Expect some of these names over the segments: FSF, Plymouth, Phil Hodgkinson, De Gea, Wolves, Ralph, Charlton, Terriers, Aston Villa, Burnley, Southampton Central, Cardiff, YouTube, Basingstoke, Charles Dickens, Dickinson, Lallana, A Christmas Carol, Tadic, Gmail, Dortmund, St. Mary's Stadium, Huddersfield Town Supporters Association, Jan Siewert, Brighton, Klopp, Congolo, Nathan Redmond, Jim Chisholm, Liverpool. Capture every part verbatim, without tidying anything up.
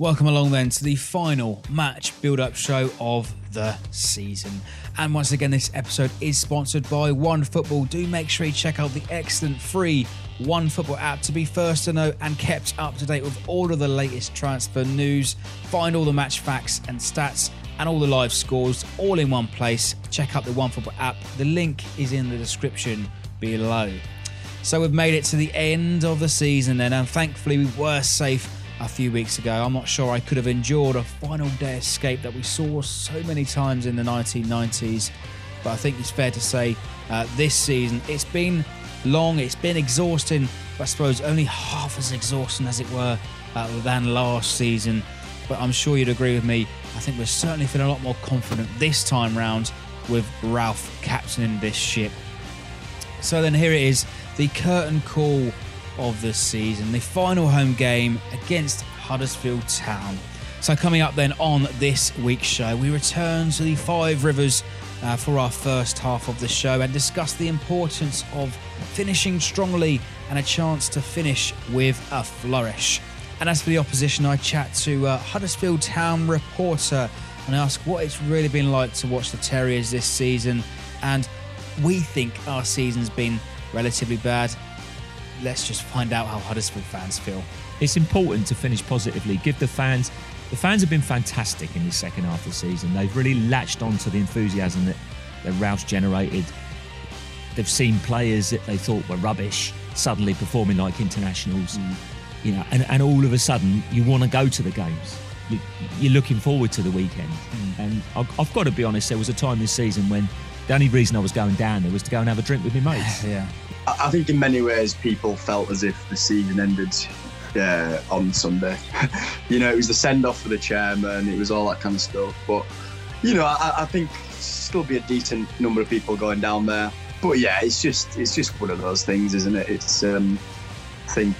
Welcome along then to the final match build-up show of the season. And once again, this episode is sponsored by OneFootball. Do make sure you check out the excellent free OneFootball app to be first to know and kept up to date with all of the latest transfer news. Find all the match facts and stats and all the live scores all in one place. Check out the OneFootball app. The link is in the description below. So we've made it to the end of the season then, and thankfully we were safe a few weeks ago. I'm not sure I could have endured a final day escape that we saw so many times in the nineteen nineties, but I think it's fair to say uh, this season it's been long, it's been exhausting, but I suppose only half as exhausting as it were uh, than last season. But I'm sure you'd agree with me, I think we're certainly feeling a lot more confident this time round with Ralph captaining this ship. So then here it is, the curtain call of the season, the final home game against Huddersfield Town. So coming up then on this week's show, we return to the Five Rivers uh, for our first half of the show and discuss the importance of finishing strongly and a chance to finish with a flourish. And as for the opposition, I chat to uh, Huddersfield Town reporter and ask what it's really been like to watch the Terriers this season. And we think our season's been relatively bad. Let's just find out how Huddersfield fans feel. It's important to finish positively. Give the fans... The fans have been fantastic in this second half of the season. They've really latched on to the enthusiasm that, that Ralph's generated. They've seen players that they thought were rubbish suddenly performing like internationals. Mm. You know, and, and all of a sudden, you want to go to the games. You, you're looking forward to the weekend. Mm. And I've, I've got to be honest, there was a time this season when the only reason I was going down there was to go and have a drink with my mates. Yeah. I think in many ways people felt as if the season ended uh, on Sunday. You know, it was the send-off for the chairman, it was all that kind of stuff. But, you know, I, I think still be a decent number of people going down there. But yeah, it's just it's just one of those things, isn't it? It's um, I think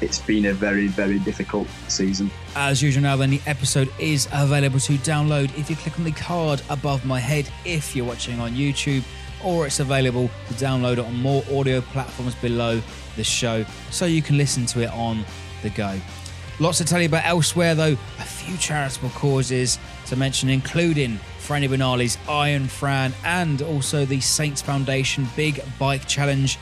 it's been a very, very difficult season. As usual now, then, the episode is available to download if you click on the card above my head if you're watching on YouTube, or it's available to download it on more audio platforms below the show, so you can listen to it on the go. Lots to tell you about elsewhere, though. A few charitable causes to mention, including Franny Benali's IRON FRAN and also the Saints Foundation Big Bike Challenge.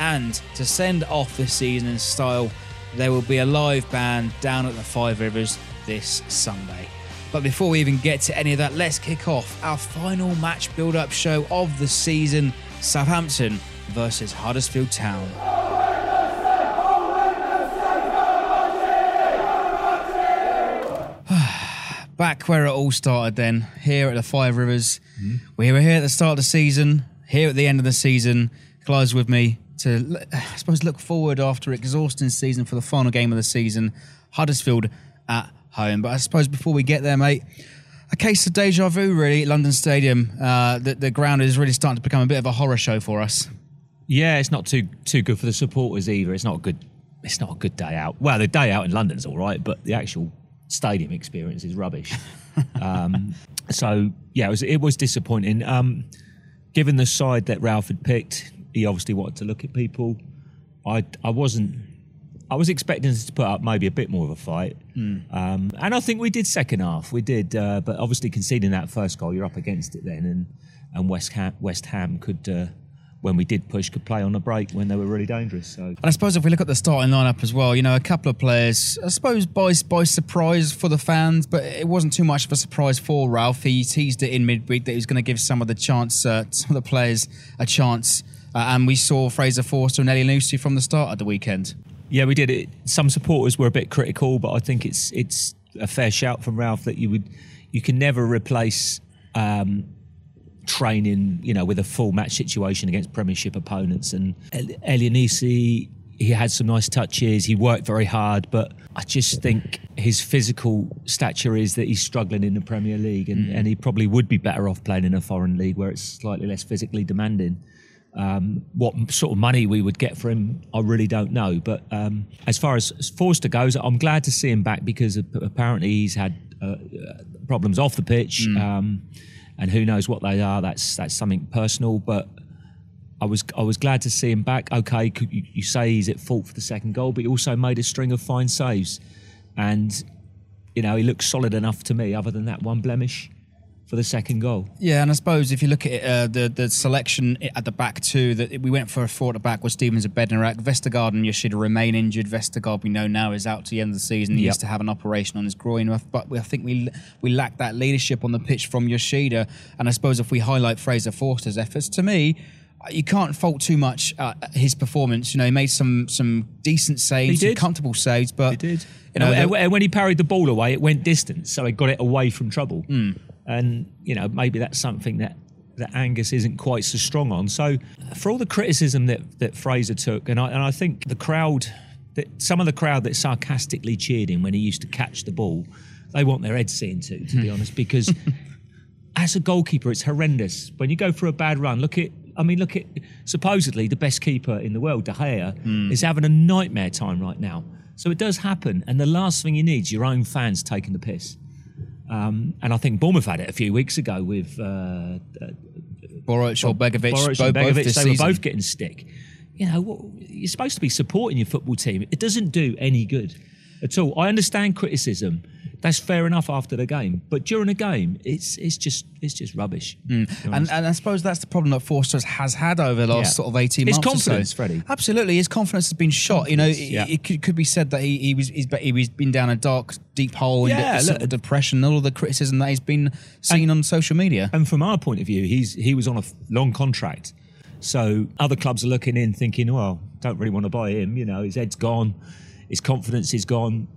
And to send off this season in style, there will be a live band down at the Five Rivers this Sunday. But before we even get to any of that, let's kick off our final match build-up show of the season, Southampton versus Huddersfield Town. Back where it all started then, here at the Five Rivers. Mm. We were here at the start of the season, here at the end of the season. Clive's with me to, I suppose, look forward after an exhausting season for the final game of the season, Huddersfield at home. But I suppose before we get there, mate, a case of deja vu, really, at London Stadium. Uh, the, the ground is really starting to become a bit of a horror show for us. Yeah, it's not too too good for the supporters either. It's not a good. It's not a good day out. Well, the day out in London's all right, but the actual stadium experience is rubbish. um, so yeah, it was it was disappointing. Um, given the side that Ralph had picked, he obviously wanted to look at people. I I wasn't. I was expecting us to put up maybe a bit more of a fight. Mm. Um, and I think we did second half. We did, uh, but obviously conceding that first goal, you're up against it then. And, and West Ham, West Ham could, uh, when we did push, could play on the break when they were really dangerous. So. And I suppose if we look at the starting lineup as well, you know, a couple of players, I suppose by, by surprise for the fans, but it wasn't too much of a surprise for Ralph. He teased it in midweek that he was going to give some of the chance, uh, some of the players a chance. Uh, and we saw Fraser Forster and Elyounoussi from the start at the weekend. Yeah, we did it. Some supporters were a bit critical, but I think it's it's a fair shout from Ralph that you would you can never replace um, training, you know, with a full match situation against Premiership opponents. And Elyounoussi, he had some nice touches. He worked very hard, but I just think his physical stature is that he's struggling in the Premier League, and, mm. and he probably would be better off playing in a foreign league where it's slightly less physically demanding. Um, what sort of money we would get for him, I really don't know. But um, as far as Forster goes, I'm glad to see him back because apparently he's had uh, problems off the pitch, mm. um, and who knows what they are. That's that's something personal. But I was I was glad to see him back. Okay, could you, you say he's at fault for the second goal, but he also made a string of fine saves, and you know, he looks solid enough to me, other than that one blemish for the second goal. Yeah, and I suppose if you look at it, uh, the the selection at the back too, that we went for a four at the back was Stevens and Bednarek. Vestergaard and Yoshida remain injured. Vestergaard, we know now, is out to the end of the season. He yep. used to have an operation on his groin, but I think we we lacked that leadership on the pitch from Yoshida. And I suppose if we highlight Fraser Forster's efforts, to me, you can't fault too much uh, his performance. You know, he made some some decent saves, some comfortable saves, but he did. You know, and, and when he parried the ball away, it went distance, so he got it away from trouble. Mm. And, you know, maybe that's something that, that Angus isn't quite so strong on. So for all the criticism that, that Fraser took, and I, and I think the crowd, that some of the crowd that sarcastically cheered him when he used to catch the ball, they want their heads seen to, to be honest, because as a goalkeeper, it's horrendous. When you go for a bad run, look at, I mean, look at, supposedly the best keeper in the world, De Gea, mm. is having a nightmare time right now. So it does happen. And the last thing you need is your own fans taking the piss. Um, and I think Bournemouth had it a few weeks ago with uh, uh, Boric or Begovic. Boric and Begovic, they season. were both getting stick. You know, what, you're supposed to be supporting your football team. It doesn't do any good at all. I understand criticism. That's fair enough after the game, but during a game, it's it's just it's just rubbish. Mm. And and I suppose that's the problem that Forster has had over the last yeah. sort of eighteen his months. His confidence, or so. Freddie. Absolutely, his confidence has been shot. Confidence, you know, yeah. it, it could, could be said that he, he was he's he was been down a dark, deep hole yeah, and the sort of depression and all the criticism that he's been seen and, on social media. And from our point of view, he's he was on a long contract, so other clubs are looking in, thinking, well, don't really want to buy him. You know, his head's gone, his confidence is gone.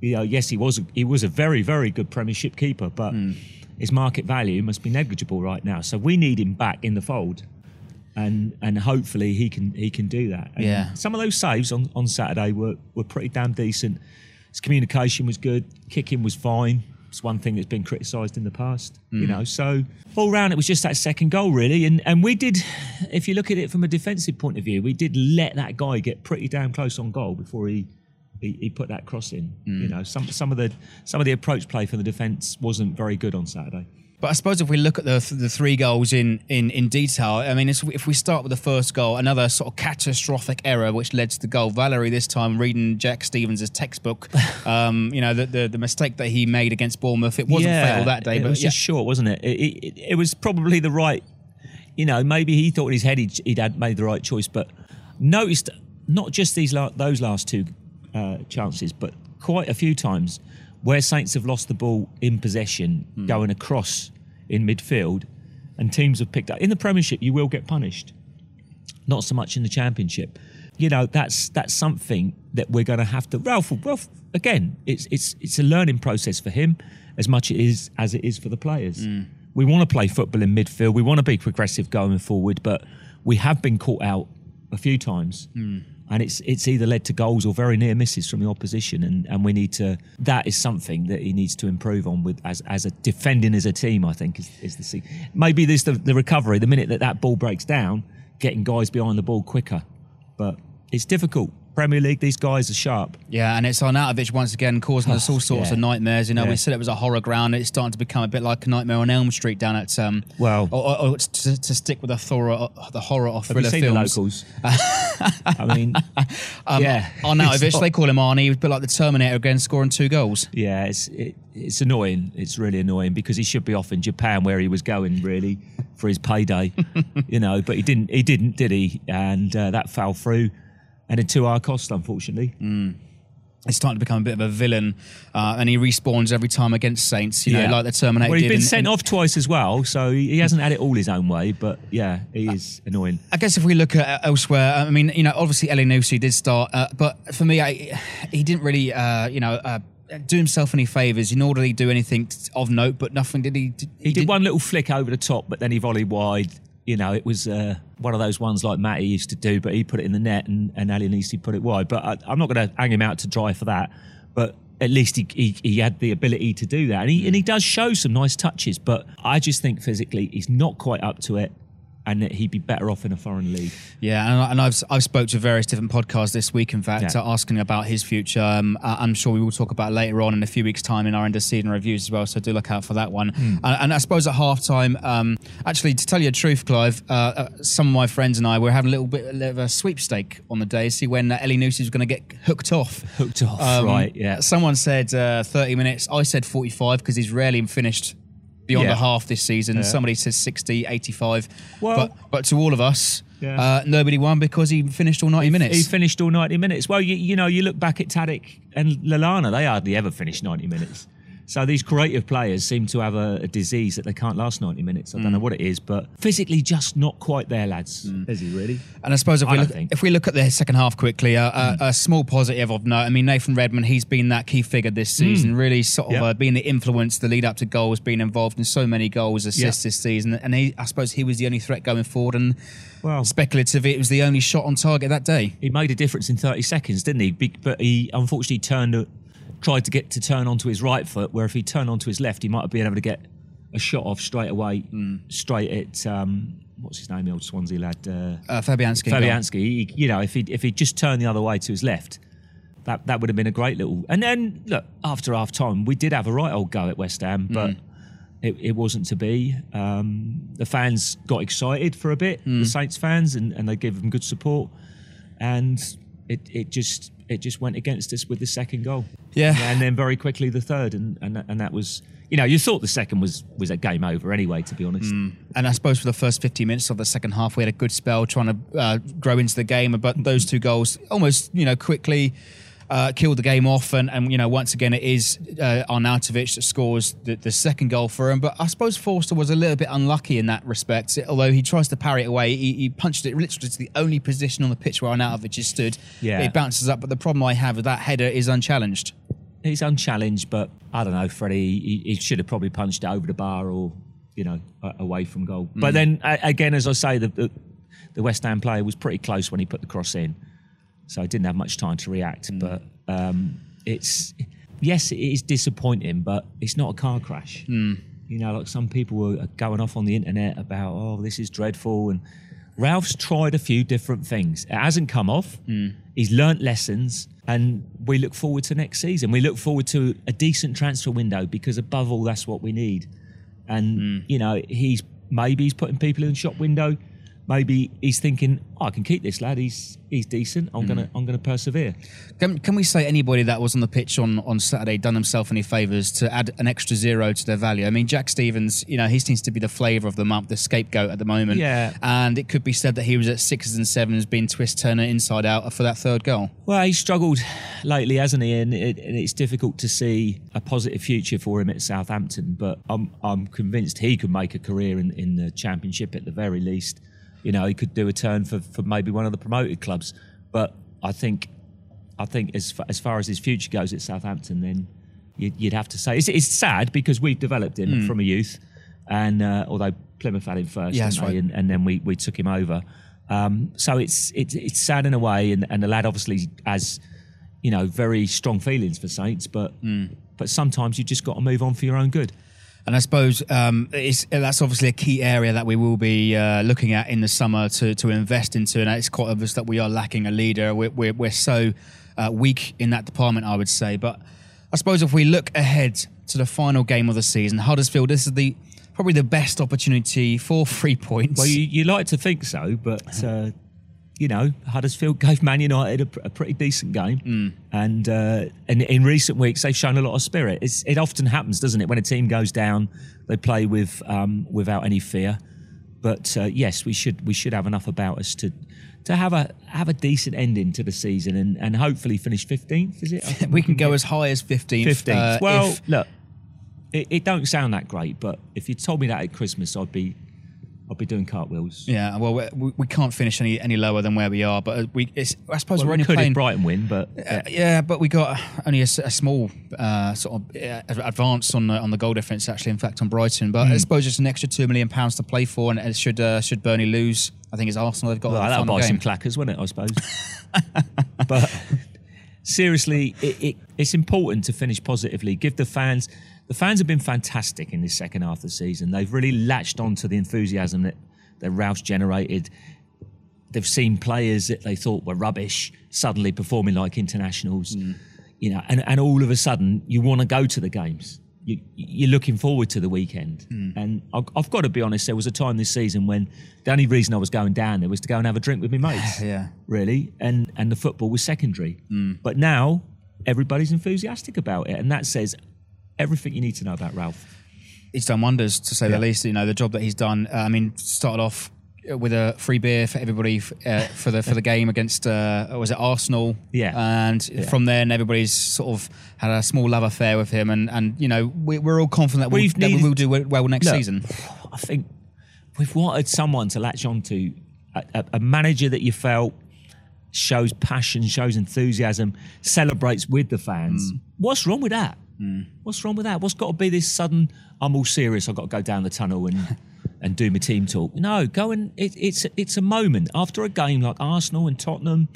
You know, yes, he was he was a very, very good Premiership keeper, but mm. his market value must be negligible right now. So we need him back in the fold, and and hopefully he can he can do that. And yeah, some of those saves on, on Saturday were, were pretty damn decent. His communication was good, kicking was fine. It's one thing that's been criticised in the past, mm. you know. So all round, it was just that second goal really, and and we did. If you look at it from a defensive point of view, we did let that guy get pretty damn close on goal before he. He, he put that cross in. Mm. You know, some some of the some of the approach play for the defence wasn't very good on Saturday. But I suppose if we look at the the three goals in in, in detail, I mean, if we start with the first goal, another sort of catastrophic error which led to the goal. Valerie this time reading Jack Stevens' textbook. um, you know, the, the the mistake that he made against Bournemouth. It wasn't yeah, fatal that day, it but it was yeah. just short, wasn't it? It, it? It was probably the right. You know, maybe he thought in his head he'd, he'd had made the right choice, but noticed not just these those last two. Uh, chances, but quite a few times where Saints have lost the ball in possession, mm. going across in midfield, and teams have picked up. In the Premiership, you will get punished. Not so much in the Championship. You know, that's that's something that we're going to have to. Ralph, Ralph, again, it's it's it's a learning process for him as much it is as it is for the players. Mm. We want to play football in midfield. We want to be progressive going forward, but we have been caught out a few times. Mm. And it's it's either led to goals or very near misses from the opposition, and, and we need to. That is something that he needs to improve on with as as a defending as a team. I think is, is the thing. Maybe there's the, the recovery. The minute that that ball breaks down, getting guys behind the ball quicker, but it's difficult. Premier League, these guys are sharp. Yeah, and it's Arnautovic once again causing oh, us all sorts yeah. of nightmares. You know, yeah. we said it was a horror ground. It's starting to become a bit like a Nightmare on Elm Street down at... Um, well... Or, or, or to, to stick with the horror, the horror or thriller films. Have you seen films. The locals? I mean, um, yeah. Arnautovic, they call him Arnie. He was a bit like the Terminator again, scoring two goals. Yeah, it's it, it's annoying. It's really annoying because he should be off in Japan where he was going, really, for his payday. You know, but he didn't, He didn't, did he? And uh, that fell through. And a two-hour cost, unfortunately. Mm. It's starting to become a bit of a villain, uh, and he respawns every time against Saints, you know, yeah. like the Terminator. Well, he's been in, sent in... off twice as well, so he hasn't had it all his own way, but yeah, he is uh, annoying. I guess if we look at elsewhere, I mean, you know, obviously Elyounoussi did start, uh, but for me, I, he didn't really, uh, you know... Uh, do himself any favours. He nor did he do anything of note, but nothing did he... Did, he, he did didn't... one little flick over the top, but then he volleyed wide. You know, it was uh, one of those ones like Matty used to do, but he put it in the net and, and Elyounoussi put it wide. But I, I'm not going to hang him out to dry for that. But at least he, he, he had the ability to do that. And he, and he does show some nice touches, but I just think physically he's not quite up to it. and that he'd be better off in a foreign league. Yeah, and, and I've I've spoke to various different podcasts this week, in fact, yeah. asking about his future. Um, I'm sure we will talk about it later on in a few weeks' time in our end-of-season reviews as well, so do look out for that one. Mm. And, and I suppose at half-time, um, actually, to tell you the truth, Clive, uh, uh, some of my friends and I were having a little bit of a sweepstake on the day, see when uh, Elyounoussi was going to get hooked off. Hooked off, um, right, yeah. Someone said uh, thirty minutes, I said forty-five because he's rarely finished beyond yeah. the half this season. Yeah. Somebody says sixty, eighty-five. Well, but, but to all of us, yeah. uh, nobody won because he finished all ninety he, minutes. He finished all ninety minutes. Well, you, you know, you look back at Tadic and Lallana, they hardly ever finish ninety minutes. So these creative players seem to have a, a disease that they can't last ninety minutes. I don't mm. know what it is, but physically just not quite there, lads. Mm. Is he really? And I suppose if, I we, look, if we look at the second half quickly, uh, mm. a, a small positive of note. I mean, Nathan Redmond, he's been that key figure this season, mm. really sort of yep. uh, being the influence, the lead up to goals, being involved in so many goals, assists yep. this season. And he, I suppose he was the only threat going forward. And well, speculative, it was the only shot on target that day. He made a difference in thirty seconds, didn't he? Be- but he unfortunately turned... A- tried to get to turn onto his right foot, where if he turned onto his left, he might have been able to get a shot off straight away, mm. straight at, um, what's his name, the old Swansea lad? Uh, uh, Fabianski. Fabianski. He, you know, if he if he'd just turned the other way to his left, that, that would have been a great little... And then, look, after half-time, we did have a right old go at West Ham, but mm. it, it wasn't to be. Um, the fans got excited for a bit, mm. the Saints fans, and, and they gave them good support. And it, it just... It just went against us with the second goal. Yeah. And then very quickly the third. And, and, and that was, you know, you thought the second was, was a game over anyway, to be honest. Mm. And I suppose for the first fifty minutes of the second half, we had a good spell trying to uh, grow into the game. But those two goals almost, you know, quickly uh, killed the game off. And, and, you know, once again, it is uh, Arnautovic that scores the, the second goal for him. But I suppose Forster was a little bit unlucky in that respect. Although he tries to parry it away, he, he punched it literally to the only position on the pitch where Arnautovic is stood. Yeah. It bounces up, but the problem I have with that header is unchallenged. It's unchallenged, but I don't know, Freddie, he, he should have probably punched it over the bar or, you know, away from goal. Mm. But then, again, as I say, the, the, the West Ham player was pretty close when he put the cross in. So I didn't have much time to react, mm. but um, it's, yes, it is disappointing, but it's not a car crash. Mm. You know, like some people were going off on the internet about, oh, this is dreadful. And Ralph's tried a few different things. It hasn't come off. Mm. He's learnt lessons, and we look forward to next season. We look forward to a decent transfer window because above all, that's what we need. And, mm. you know, he's maybe he's putting people in the shop window. Maybe he's thinking, oh, I can keep this lad. He's he's decent. I'm mm. gonna I'm gonna persevere. Can, can we say anybody that was on the pitch on, on Saturday done himself any favours to add an extra zero to their value? I mean, Jack Stevens, you know, he seems to be the flavour of the month, the scapegoat at the moment. Yeah, and it could be said that he was at sixes and sevens, being twist turner inside out for that third goal. Well, he's struggled lately, hasn't he? And, it, and it's difficult to see a positive future for him at Southampton. But I'm I'm convinced he could make a career in, in the Championship at the very least. You know, he could do a turn for, for maybe one of the promoted clubs. But I think I think as far as, far as his future goes at Southampton, then you'd, you'd have to say. It's, it's sad because we've developed him mm. from a youth. And uh, although Plymouth had him first, yeah, that's right. and, and then we, we took him over. Um, so it's, it's it's sad in a way. And, and the lad obviously has, you know, very strong feelings for Saints. But, mm. but sometimes you just got to move on for your own good. And I suppose um, it's, that's obviously a key area that we will be uh, looking at in the summer to, to invest into. And it's quite obvious that we are lacking a leader. We're, we're, we're so uh, weak in that department, I would say. But I suppose if we look ahead to the final game of the season, Huddersfield, this is the probably the best opportunity for three points. Well, you, you like to think so, but, uh, you know, Huddersfield gave Man United a, a pretty decent game. Mm. And, uh, and in recent weeks, they've shown a lot of spirit. It's, it often happens, doesn't it? When a team goes down, they play with um, without any fear. But uh, yes, we should we should have enough about us to to have a have a decent ending to the season and, and hopefully finish fifteenth. Is it? we, we can, can go as high as fifteenth. fifteenth. Uh, well, if... look, it, it don't sound that great, but if you told me that at Christmas, I'd be. I'll be doing cartwheels. Yeah, well, we, we can't finish any, any lower than where we are, but we it's, I suppose well, we're only we could playing... Brighton win, but... Yeah, uh, yeah but we got only a, a small uh, sort of uh, advance on the, on the goal difference, actually, in fact, on Brighton, but mm. I suppose it's an extra two million pounds to play for, and it should uh, should Burnley lose, I think it's Arsenal, they've got well, a that'll buy game. Some clackers, wouldn't it, I suppose? But seriously, it, it, it's important to finish positively, give the fans... The fans have been fantastic in this second half of the season. They've really latched on to the enthusiasm that, They're Rouse-generated. They've seen players that they thought were rubbish suddenly performing like internationals. Mm. You know, and, and all of a sudden, you want to go to the games. You, you're looking forward to the weekend. Mm. And I've, I've got to be honest, there was a time this season when the only reason I was going down there was to go and have a drink with my mates. Yeah. Really. And, and the football was secondary. Mm. But now, everybody's enthusiastic about it. And that says everything you need to know about Ralph. He's done wonders, to say yeah. the least. You know, the job that he's done, uh, I mean, started off with a free beer for everybody uh, for the for the game against, uh, was it Arsenal? Yeah. And yeah. from then, everybody's sort of had a small love affair with him. And, and you know, we, we're all confident that, we'll, needed, that we will do well next look, season. I think we've wanted someone to latch on to, a, a, a manager that you felt shows passion, shows enthusiasm, celebrates with the fans. Mm. What's wrong with that? Mm. What's wrong with that? What's got to be this sudden, I'm all serious, I've got to go down the tunnel and... and do my team talk. No, go and it, it's it's a moment after a game like Arsenal and Tottenham.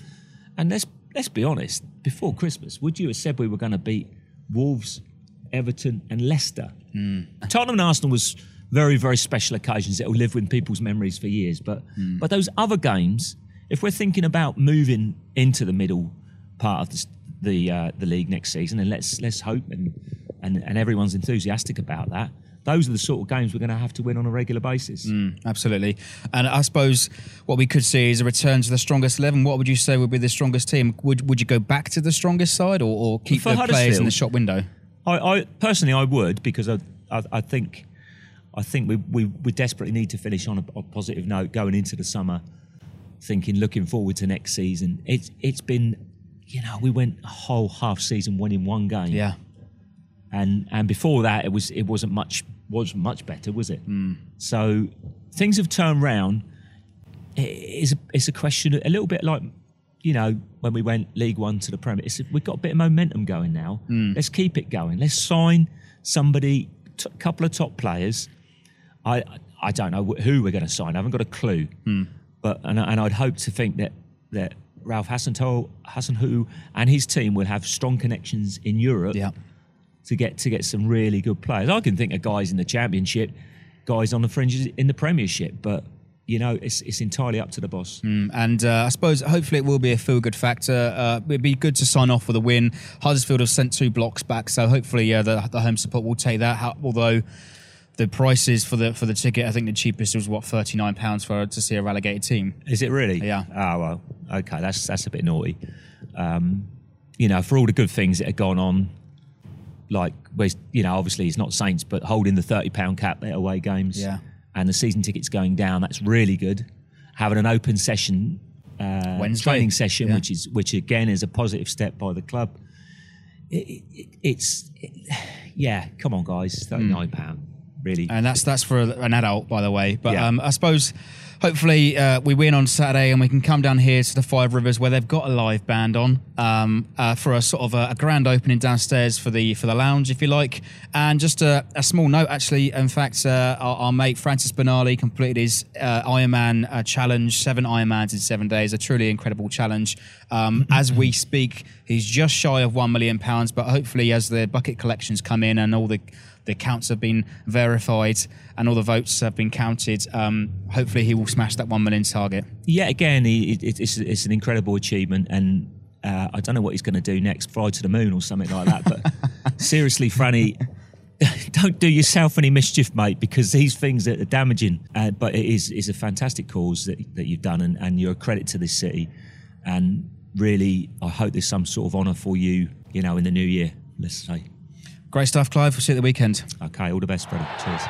And let's let's be honest. Before Christmas, would you have said we were going to beat Wolves, Everton, and Leicester? Mm. Tottenham and Arsenal was very very special occasions that will live in people's memories for years. But mm. but those other games, if we're thinking about moving into the middle part of the the, uh, the league next season, and let's let's hope and, and and everyone's enthusiastic about that. Those are the sort of games we're going to have to win on a regular basis. Mm, absolutely. And I suppose what we could see is a return to the strongest eleven. What would you say would be the strongest team? Would would you go back to the strongest side or, or keep the players in the shop window? I, I personally, I would, because I I, I think I think we, we, we desperately need to finish on a, a positive note going into the summer, thinking, looking forward to next season. It's It's been, you know, we went a whole half season winning one game. Yeah. And and before that, it was it wasn't much was much better, was it? Mm. So things have turned round. It is a, it's a question a little bit like, you know, when we went League One to the Premier. It's, we've got a bit of momentum going now. Mm. Let's keep it going. Let's sign somebody, a couple of top players. I I don't know who we're going to sign. I haven't got a clue. Mm. But and and I'd hope to think that that Ralph Hasenhüttl, Hasenhüttl and his team will have strong connections in Europe. Yeah. To get to get some really good players. I can think of guys in the Championship, guys on the fringes in the Premiership, but you know it's it's entirely up to the boss. Mm, and uh, I suppose hopefully it will be a feel good factor. Uh, it'd be good to sign off with a win. Huddersfield have sent two blocks back, so hopefully uh, the the home support will take that. How, although the prices for the for the ticket, I think the cheapest was what thirty-nine pounds for to see a relegated team. Is it really? Yeah. Oh well, okay, that's that's a bit naughty. Um, you know, for all the good things that have gone on. Like, you know, obviously it's not Saints, but holding the thirty pound cap at away games yeah. and the season tickets going down, that's really good. Having an open session, uh, Wednesday. training session, yeah. which is which again is a positive step by the club. It, it, it's, it, yeah, come on guys, thirty-nine pounds, mm. really. And that's that's for an adult, by the way. But yeah. um, I suppose... Hopefully uh, we win on Saturday and we can come down here to the Five Rivers where they've got a live band on um, uh, for a sort of a, a grand opening downstairs for the for the lounge, if you like. And just a, a small note, actually, in fact, uh, our, our mate Francis Benali completed his uh, Ironman uh, challenge, seven Ironmans in seven days, a truly incredible challenge. Um, as we speak, he's just shy of one million pounds, but hopefully as the bucket collections come in and all the... The counts have been verified and all the votes have been counted. Um, hopefully he will smash that one million target. Yeah, again, he, it, it's, it's an incredible achievement. And uh, I don't know what he's going to do next, fly to the moon or something like that. But seriously, Franny, don't do yourself any mischief, mate, because these things are damaging. Uh, but it is is a fantastic cause that, that you've done and, and you're a credit to this city. And really, I hope there's some sort of honour for you, you know, in the new year, let's say. Great stuff, Clive. We'll see you at the weekend. Okay, all the best, brother. Cheers.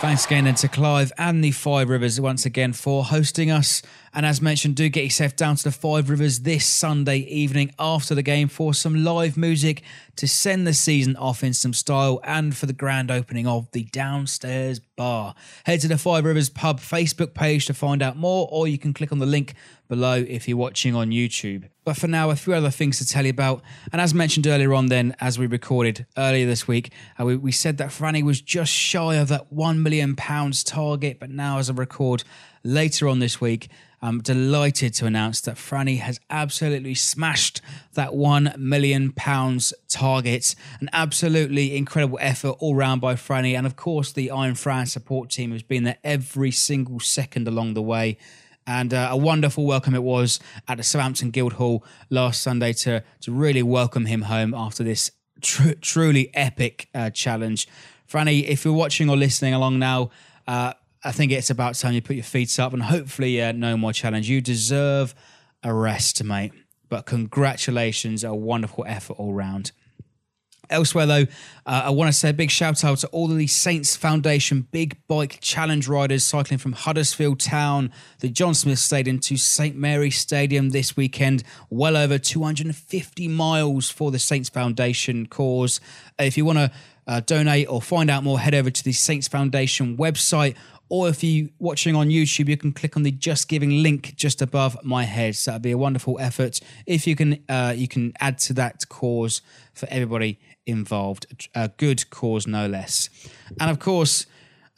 Thanks again to Clive and the Five Rivers once again for hosting us. And as mentioned, do get yourself down to the Five Rivers this Sunday evening after the game for some live music to send the season off in some style and for the grand opening of the Downstairs Bar. Head to the Five Rivers Pub Facebook page to find out more, or you can click on the link below if you're watching on YouTube. But for now, a few other things to tell you about. And as mentioned earlier on then, as we recorded earlier this week, uh, we, we said that Franny was just shy of that one million pounds target, but now as I record later on this week, I'm delighted to announce that Franny has absolutely smashed that one million pounds target. An absolutely incredible effort all round by Franny. And of course, the IRON FRAN support team has been there every single second along the way. And uh, a wonderful welcome it was at the Southampton Guildhall last Sunday to, to really welcome him home after this tr truly epic uh, challenge. Franny, if you're watching or listening along now, uh, I think it's about time you put your feet up and hopefully uh, no more challenge. You deserve a rest, mate. But congratulations, a wonderful effort all round. Elsewhere, though, uh, I want to say a big shout out to all of the Saints Foundation Big Bike Challenge riders cycling from Huddersfield Town, the John Smith Stadium to St Mary's Stadium this weekend. Well over two hundred fifty miles for the Saints Foundation cause. If you want to uh, donate or find out more, head over to the Saints Foundation website. Or if you're watching on YouTube, you can click on the Just Giving link just above my head. So that'd be a wonderful effort. If you can, uh, you can add to that cause for everybody involved. A good cause, no less. And of course,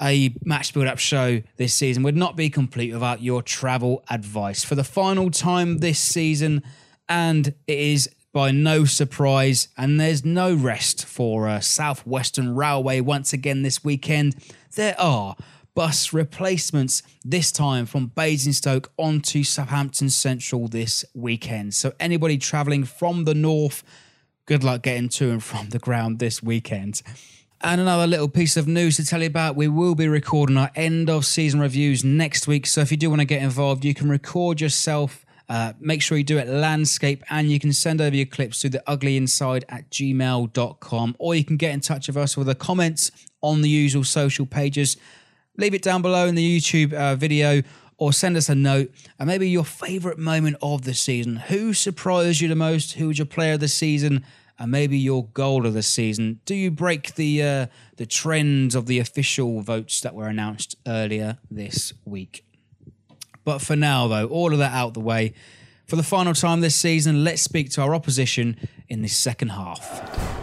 a match build-up show this season would not be complete without your travel advice. For the final time this season, and it is by no surprise, and there's no rest for uh, South Western Railway once again this weekend. There are bus replacements, this time from Basingstoke onto Southampton Central this weekend. So anybody travelling from the north, good luck getting to and from the ground this weekend. And another little piece of news to tell you about. We will be recording our end of season reviews next week. So if you do want to get involved, you can record yourself. Uh, make sure you do it landscape, and you can send over your clips to the ugly inside at gmail dot com, or you can get in touch with us with the comments on the usual social pages. Leave it down below in the YouTube uh, video, or send us a note. And maybe your favourite moment of the season. Who surprised you the most? Who was your player of the season? And maybe your goal of the season. Do you break the, uh, the trends of the official votes that were announced earlier this week? But for now, though, all of that out the way. For the final time this season, let's speak to our opposition in the second half.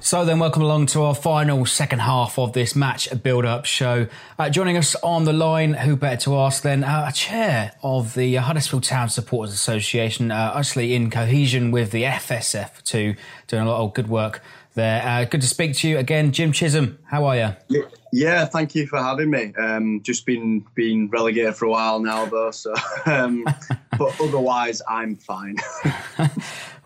So then, welcome along to our final second half of this match build-up show. Uh, joining us on the line, who better to ask than uh, a chair of the Huddersfield Town Supporters Association, uh, actually in cohesion with the F S F too, doing a lot of good work there. Uh, good to speak to you again, Jim Chisholm. How are you? Yeah, thank you for having me. Um, just been been relegated for a while now, though, so um, but otherwise I'm fine.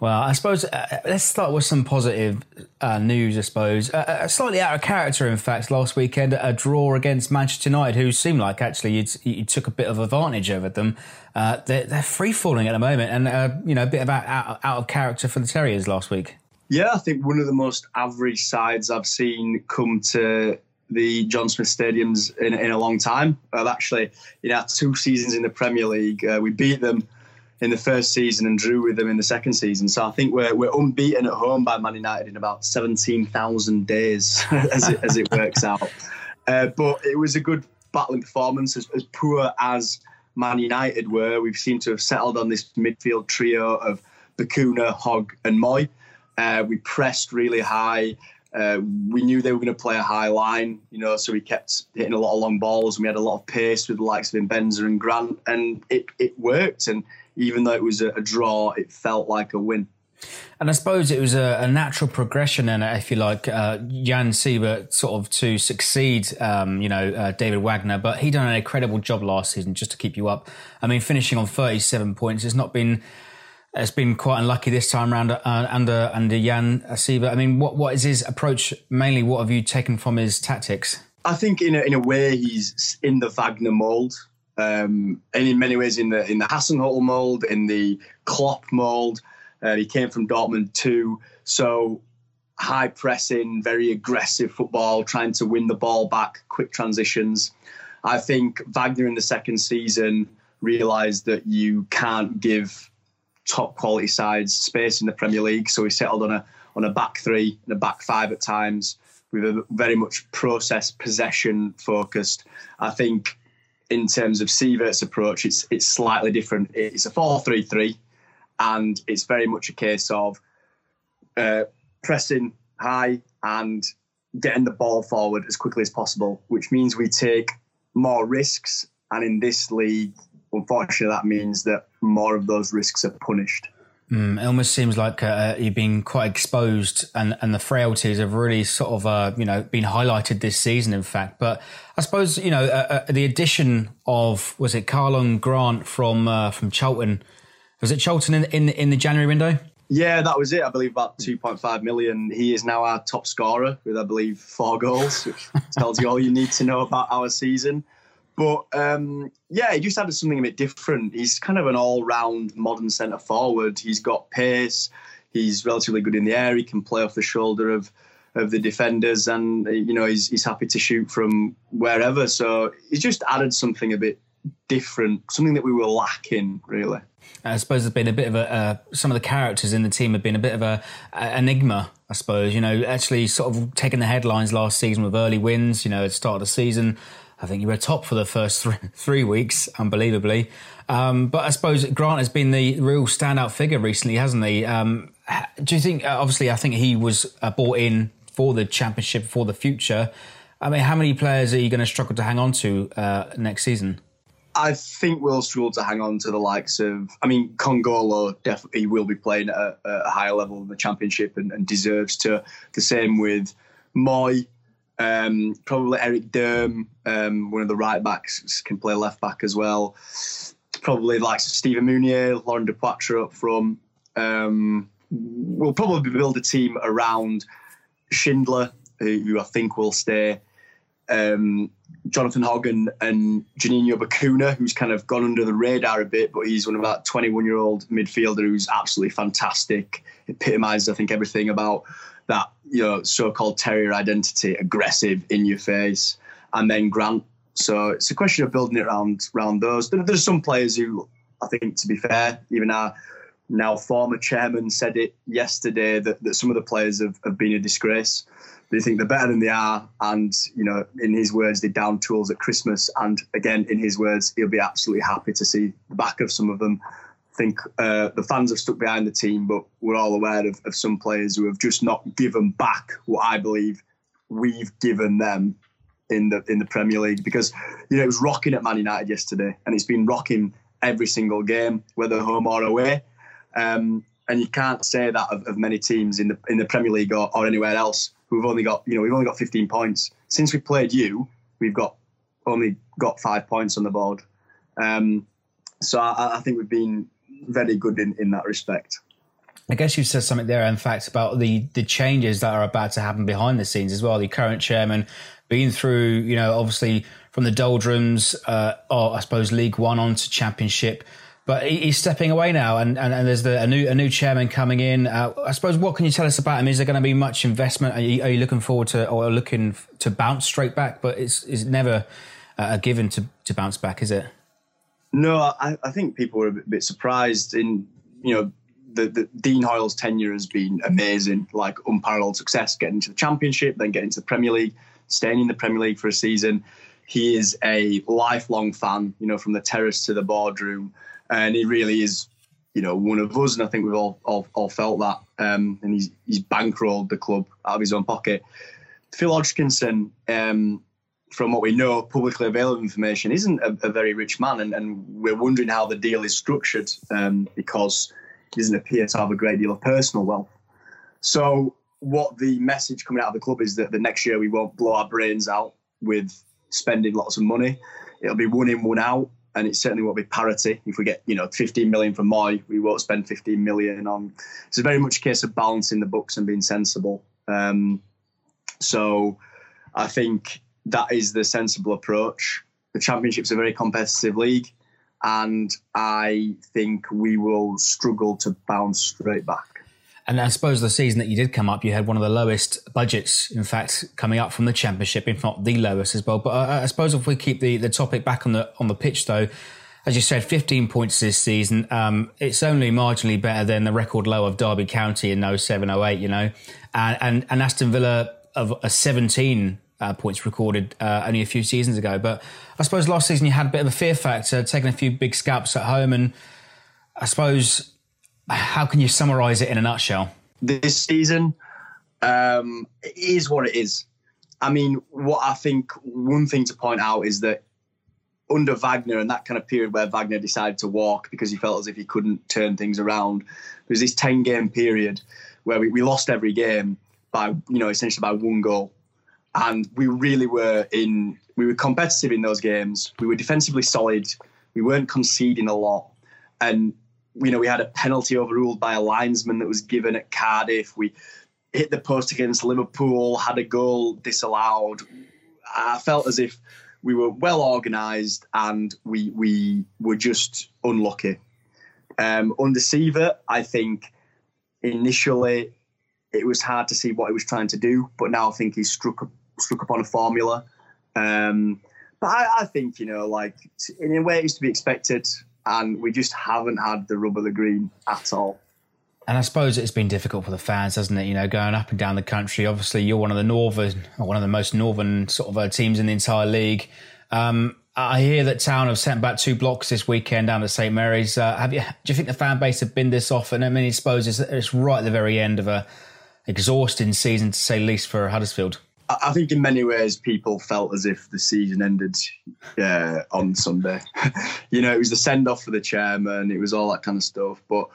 Well, I suppose uh, let's start with some positive uh, news, I suppose. Uh, slightly out of character, in fact, last weekend, a draw against Manchester United, who seemed like actually you'd, you took a bit of advantage over them. Uh, they're, they're free-falling at the moment, and uh, you know, a bit of out, out of character for the Terriers last week. Yeah, I think one of the most average sides I've seen come to the John Smith Stadiums in, in a long time. I've actually, in our two seasons in the Premier League, uh, we beat them in the first season and drew with them in the second season. So I think we're, we're unbeaten at home by Man United in about seventeen thousand days as, it, as it works out. Uh, but it was a good battling performance. As, as poor as Man United were, we've seemed to have settled on this midfield trio of Bakuna, Hogg and Moy. Uh, we pressed really high. Uh, we knew they were going to play a high line, you know, so we kept hitting a lot of long balls, and we had a lot of pace with the likes of Mbenza and Grant, and it, it worked. And even though it was a, a draw, it felt like a win. And I suppose it was a, a natural progression, and if you like, uh, Jan Siewert sort of to succeed, um, you know, uh, David Wagner, but he done an incredible job last season just to keep you up. I mean, finishing on thirty-seven points, it's not been... It's been quite unlucky this time around uh, under under Jan Siewert. I mean, what what is his approach mainly? What have you taken from his tactics? I think in a, in a way he's in the Wagner mould, um, and in many ways in the in the Hasenhüttl mould, in the Klopp mould. Uh, he came from Dortmund too, so high pressing, very aggressive football, trying to win the ball back, quick transitions. I think Wagner in the second season realised that you can't give top quality sides space in the Premier League, so we settled on a on a back three and a back five at times. We were very much process possession focused. I think in terms of Sievert's approach, it's it's slightly different. It's a four three three, and it's very much a case of uh, pressing high and getting the ball forward as quickly as possible, which means we take more risks. And in this league, unfortunately, that means that more of those risks are punished. Mm, it almost seems like uh, you've been quite exposed, and, and the frailties have really sort of, uh, you know, been highlighted this season, in fact. But I suppose, you know, uh, uh, the addition of, was it Carlon Grant from uh, from Charlton? Was it Charlton in, in, in the January window? Yeah, that was it. I believe about two point five million. He is now our top scorer with, I believe, four goals, which tells you all you need to know about our season. But, um, yeah, he just added something a bit different. He's kind of an all-round modern centre-forward. He's got pace. He's relatively good in the air. He can play off the shoulder of, of the defenders. And, you know, he's, he's happy to shoot from wherever. So he's just added something a bit different, something that we were lacking, really. I suppose there's been a bit of a, uh, some of the characters in the team have been a bit of a, a enigma, I suppose. You know, actually sort of taking the headlines last season with early wins, you know, at the start of the season. I think you were top for the first three, three weeks, unbelievably. Um, but I suppose Grant has been the real standout figure recently, hasn't he? Um, do you think, uh, obviously, I think he was uh, bought in for the Championship, for the future. I mean, how many players are you going to struggle to hang on to uh, next season? I think we'll struggle to hang on to the likes of, I mean, Congolo definitely will be playing at a, a higher level in the Championship and, and deserves to. The same with Moy. Um, probably Eric Durm, um, one of the right backs, can play left back as well. Probably like Stephen Mounier, Laurent Dupoitre up front. Um, we'll probably build a team around Schindler, who, who I think will stay. Um, Jonathan Hogg and, and Janino Bakuna, who's kind of gone under the radar a bit, but he's one of that twenty-one-year-old midfielder who's absolutely fantastic. Epitomises, I think, everything about that, you know, so-called Terrier identity, aggressive, in your face, and then Grant. So it's a question of building it around around those. There, there's some players who, I think, to be fair, even our now former chairman said it yesterday that, that some of the players have, have been a disgrace. They think they're better than they are, and, you know, in his words, they down tools at Christmas. And again, in his words, he'll be absolutely happy to see the back of some of them. I think uh, the fans have stuck behind the team, but we're all aware of, of some players who have just not given back what I believe we've given them in the in the Premier League. Because, you know, it was rocking at Man United yesterday, and it's been rocking every single game, whether home or away. Um, and you can't say that of, of many teams in the in the Premier League or, or anywhere else. We've only got, you know, we've only got fifteen points since we played you. We've got only got five points on the board. Um, so I, I think we've been very good in, in that respect. I guess you said something there, in fact, about the, the changes that are about to happen behind the scenes as well. The current chairman being through, you know, obviously from the doldrums, uh, or I suppose League One on to Championship, but he, he's stepping away now, and, and, and there's the, a new a new chairman coming in. Uh, I suppose, what can you tell us about him? Is there going to be much investment? Are you, are you looking forward to, or looking to bounce straight back? But it's, it's never a given to, to bounce back, is it? No, I, I think people were a bit surprised. In, you know, the, the Dean Hoyle's tenure has been amazing, like unparalleled success, getting to the Championship, then getting to the Premier League, staying in the Premier League for a season. He is a lifelong fan, you know, from the terrace to the boardroom, and he really is, you know, one of us. And I think we've all all, all felt that. Um, and he's he's bankrolled the club out of his own pocket. Phil Hodgkinson, um, from what we know, publicly available information, isn't a, a very rich man, and, and we're wondering how the deal is structured, um, because he doesn't appear to have a great deal of personal wealth. So what the message coming out of the club is that the next year we won't blow our brains out with spending lots of money. It'll be one in, one out, and it certainly won't be parity. If we get, you know, fifteen million from Moy, we won't spend fifteen million on. It's very much a case of balancing the books and being sensible. Um, so I think that is the sensible approach. The Championship's a very competitive league, and I think we will struggle to bounce straight back. And I suppose the season that you did come up, you had one of the lowest budgets, in fact, coming up from the Championship, if not the lowest as well. But I, I suppose if we keep the, the topic back on the on the pitch, though, as you said, fifteen points this season. Um, it's only marginally better than the record low of Derby County in oh seven oh eight, you know, and and, and Aston Villa of a seventeen. Uh, points recorded uh, only a few seasons ago. But I suppose last season you had a bit of a fear factor, taking a few big scalps at home, and I suppose, how can you summarise it in a nutshell? This season, um, it is what it is. I mean, what I think, one thing to point out is that under Wagner and that kind of period where Wagner decided to walk because he felt as if he couldn't turn things around, there was this ten game period where we, we lost every game by, you know, essentially by one goal. And we really were in, we were competitive in those games. We were defensively solid. We weren't conceding a lot. And, you know, we had a penalty overruled by a linesman that was given at Cardiff. We hit the post against Liverpool, had a goal disallowed. I felt as if we were well organised and we we were just unlucky. Um, under Sievert, I think initially it was hard to see what he was trying to do, but now I think he's struck, struck upon a formula. Um, but I, I think, you know, like, in a way it was to be expected, and we just haven't had the rub of the green at all. And I suppose it's been difficult for the fans, hasn't it? You know, going up and down the country. Obviously, you're one of the northern, or one of the most northern sort of teams in the entire league. Um, I hear that Town have sent back two blocks this weekend down to St Mary's. Uh, have you? Do you think the fan base have been this off? And I mean, I suppose it's, it's right at the very end of a exhausting season, to say the least, for Huddersfield. I think in many ways people felt as if the season ended uh, on Sunday. You know, it was the send-off for the chairman. It was all that kind of stuff, but.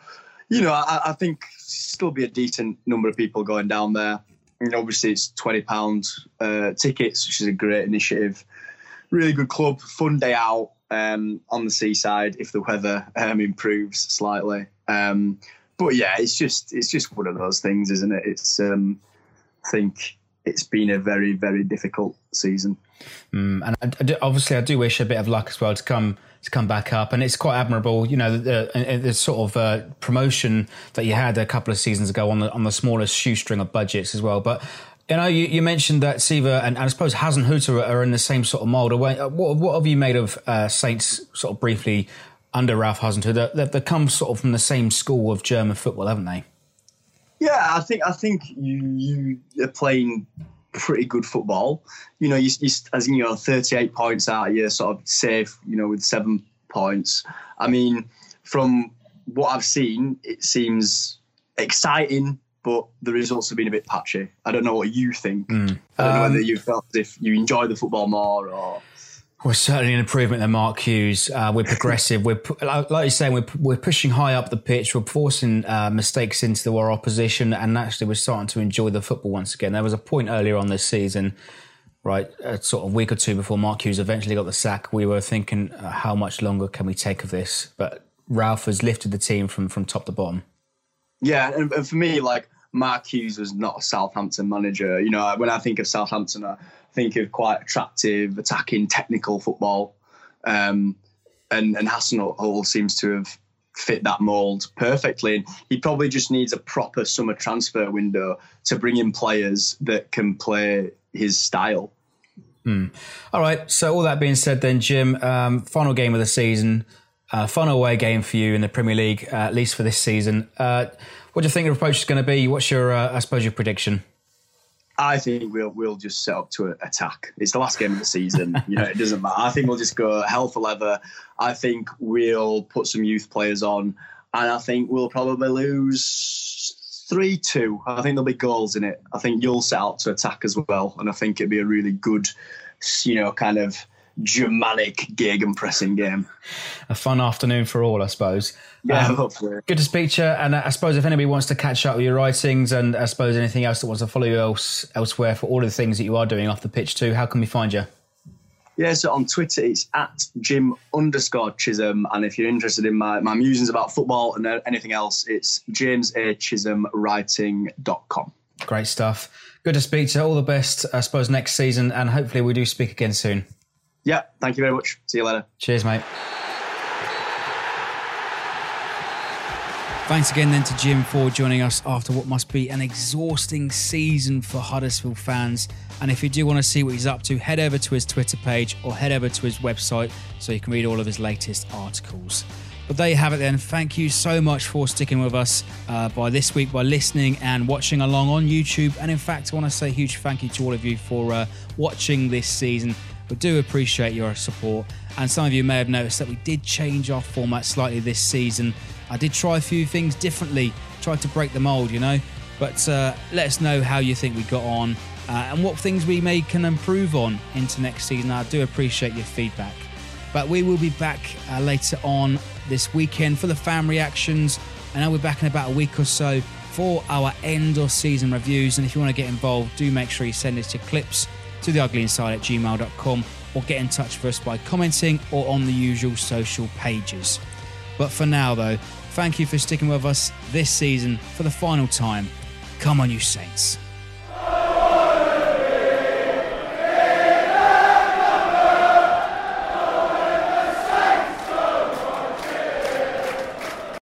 You know, I, I think still be a decent number of people going down there. And obviously, it's twenty pounds uh, tickets, which is a great initiative. Really good club, fun day out um, on the seaside if the weather um, improves slightly. Um, but yeah, it's just it's just one of those things, isn't it? It's um, I think it's been a very very difficult season. Mm, and I, I do, obviously, I do wish a bit of luck as well to come. To come back up, and it's quite admirable, you know, the, the, the sort of uh, promotion that you had a couple of seasons ago on the on the smallest shoestring of budgets as well. But you know, you, you mentioned that Sievert and, and I suppose Hasenhüttl are in the same sort of mould. What what have you made of uh, Saints sort of briefly under Ralph Hasenhüttl? They've they come sort of from the same school of German football, haven't they? Yeah, I think I think you you are playing pretty good football. You know, you, you, as you know, thirty-eight points out of your sort of safe, you know, with seven points. I mean, from what I've seen, it seems exciting, but the results have been a bit patchy. I don't know what you think. Mm. I don't um, know whether you felt if you enjoy the football more or... We're certainly an improvement than Mark Hughes. Uh, we're progressive. We're like you're saying, we're we're pushing high up the pitch. We're forcing uh, mistakes into the, our opposition, and actually, we're starting to enjoy the football once again. There was a point earlier on this season, right, a sort of week or two before Mark Hughes eventually got the sack. We were thinking, uh, how much longer can we take of this? But Ralph has lifted the team from from top to bottom. Yeah, and, and for me, like Mark Hughes was not a Southampton manager. You know, when I think of Southampton, I, think of quite attractive, attacking, technical football. Um, and and Hasenhüttl seems to have fit that mould perfectly. He probably just needs a proper summer transfer window to bring in players that can play his style. Mm. All right, so all that being said then, Jim, um, final game of the season, uh, fun away game for you in the Premier League, uh, at least for this season. Uh, what do you think the approach is going to be? What's your, uh, I suppose, your prediction? I think we'll we'll just set up to attack. It's the last game of the season. You know, it doesn't matter. I think we'll just go hell for leather. I think we'll put some youth players on, and I think we'll probably lose three two. I think there'll be goals in it. I think you'll set out to attack as well, and I think it'd be a really good, you know, kind of Germanic gegenpressing game. A fun afternoon for all, I suppose. Yeah, um, hopefully. Good to speak to you. And I suppose if anybody wants to catch up with your writings and I suppose anything else that wants to follow you else, elsewhere for all of the things that you are doing off the pitch too, how can we find you? Yeah, so on Twitter, it's at Jim underscore Chisholm. And if you're interested in my, my musings about football and anything else, it's james a chisholm writing dot com. Great stuff. Good to speak to you. All the best, I suppose, next season. And hopefully we do speak again soon. Yeah, thank you very much. See you later. Cheers, mate. Thanks again then to Jim for joining us after what must be an exhausting season for Huddersfield fans. And if you do want to see what he's up to, head over to his Twitter page or head over to his website so you can read all of his latest articles. But there you have it then. Thank you so much for sticking with us uh, by this week, by listening and watching along on YouTube. And in fact, I want to say a huge thank you to all of you for uh, watching this season. We do appreciate your support, and some of you may have noticed that we did change our format slightly this season. I did try a few things differently, tried to break the mould, you know, but uh, let us know how you think we got on uh, and what things we may can improve on into next season. I do appreciate your feedback. But we will be back uh, later on this weekend for the fan reactions. And I'll be back in about a week or so for our end of season reviews. And if you want to get involved, do make sure you send us your clips to the ugly inside at gmail dot com or get in touch with us by commenting or on the usual social pages. But for now, though, thank you for sticking with us this season for the final time. Come on, you Saints.